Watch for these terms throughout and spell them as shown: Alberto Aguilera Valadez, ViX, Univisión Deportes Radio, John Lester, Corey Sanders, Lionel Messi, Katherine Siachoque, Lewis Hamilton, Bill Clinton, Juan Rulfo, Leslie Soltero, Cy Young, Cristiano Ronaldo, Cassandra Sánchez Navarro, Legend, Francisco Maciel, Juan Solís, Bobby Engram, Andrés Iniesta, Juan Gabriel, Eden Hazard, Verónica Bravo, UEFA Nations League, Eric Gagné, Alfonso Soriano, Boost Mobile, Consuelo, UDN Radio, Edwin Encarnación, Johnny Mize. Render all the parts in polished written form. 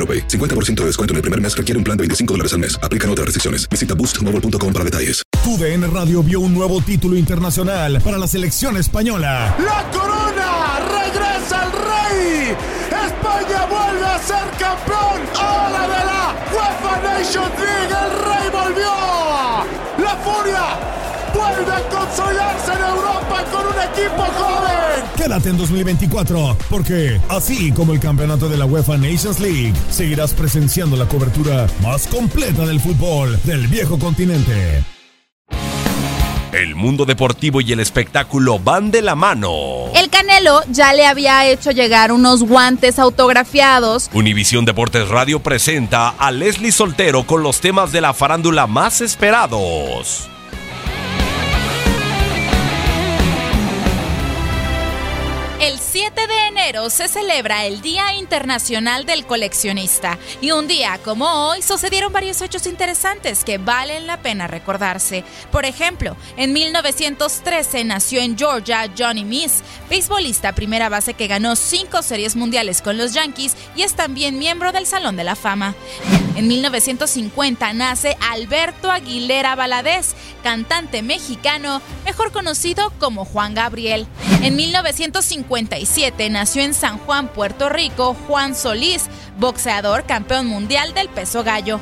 50% de descuento en el primer mes, requiere un plan de $25 al mes. Aplican otras restricciones. Visita boostmobile.com para detalles. UDN Radio vio un nuevo título internacional para la selección española. ¡La corona! ¡Regresa el rey! ¡España vuelve a ser campeón! ¡Hora de la UEFA Nations League! ¡El rey volvió! ¡La furia vuelve a consolidarse en Europa con un equipo joven! Quédate en 2024, porque así como el campeonato de la UEFA Nations League, seguirás presenciando la cobertura más completa del fútbol del viejo continente. El mundo deportivo y el espectáculo van de la mano. El Canelo ya le había hecho llegar unos guantes autografiados. Univisión Deportes Radio presenta a Leslie Soltero con los temas de la farándula más esperados. El 7 de enero se celebra el Día Internacional del Coleccionista y un día como hoy sucedieron varios hechos interesantes que valen la pena recordarse. Por ejemplo, en 1913 nació en Georgia Johnny Mize, beisbolista primera base que ganó 5 series mundiales con los Yankees y es también miembro del Salón de la Fama. En 1950 nace Alberto Aguilera Valadez, cantante mexicano, mejor conocido como Juan Gabriel. En 1957 nació en San Juan, Puerto Rico, Juan Solís, boxeador campeón mundial del peso gallo.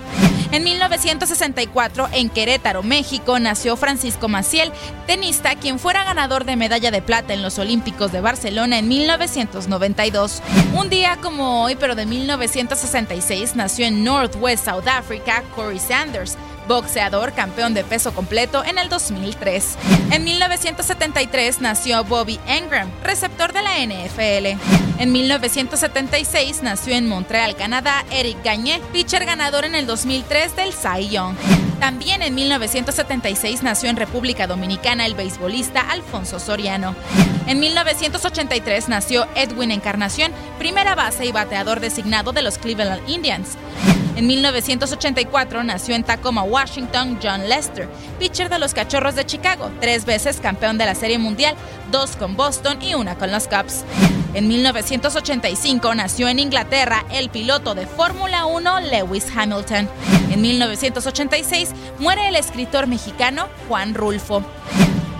En 1964, en Querétaro, México, nació Francisco Maciel, tenista, quien fuera ganador de medalla de plata en los Olímpicos de Barcelona en 1992. Un día como hoy, pero de 1966, nació en Northwest South Africa Corey Sanders, boxeador campeón de peso completo en el 2003. En 1973 nació Bobby Engram, receptor de la NFL. En 1976 nació en Montreal, Canadá, Eric Gagné, pitcher ganador en el 2003 del Cy Young. También en 1976 nació en República Dominicana el beisbolista Alfonso Soriano. En 1983 nació Edwin Encarnación, primera base y bateador designado de los Cleveland Indians. En 1984 nació en Tacoma, Washington, John Lester, pitcher de los Cachorros de Chicago, 3 veces campeón de la Serie Mundial, 2 con Boston y 1 con los Cubs. En 1985 nació en Inglaterra el piloto de Fórmula 1 Lewis Hamilton. En 1986 muere el escritor mexicano Juan Rulfo.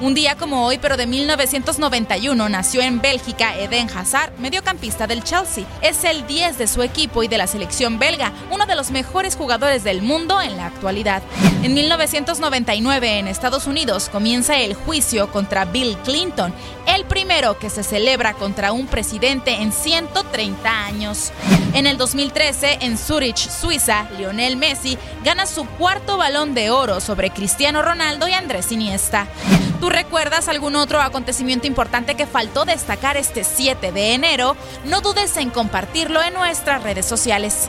Un día como hoy, pero de 1991, nació en Bélgica Eden Hazard, mediocampista del Chelsea. Es el 10 de su equipo y de la selección belga, uno de los mejores jugadores del mundo en la actualidad. En 1999, en Estados Unidos, comienza el juicio contra Bill Clinton, el primero que se celebra contra un presidente en 130 años. En el 2013, en Zurich, Suiza, Lionel Messi gana su 4º Balón de Oro sobre Cristiano Ronaldo y Andrés Iniesta. ¿Tú recuerdas algún otro acontecimiento importante que faltó destacar este 7 de enero? No dudes en compartirlo en nuestras redes sociales.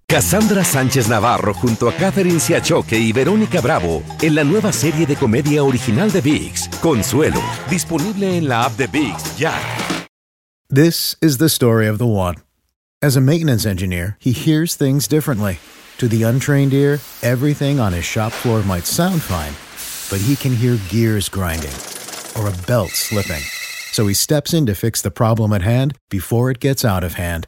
Cassandra Sánchez Navarro junto a Katherine Siachoque y Verónica Bravo en la nueva serie de comedia original de ViX, Consuelo, disponible en la app de ViX ya. This is the story of the one. As a maintenance engineer, he hears things differently. To the untrained ear, everything on his shop floor might sound fine, but he can hear gears grinding or a belt slipping. So he steps in to fix the problem at hand before it gets out of hand.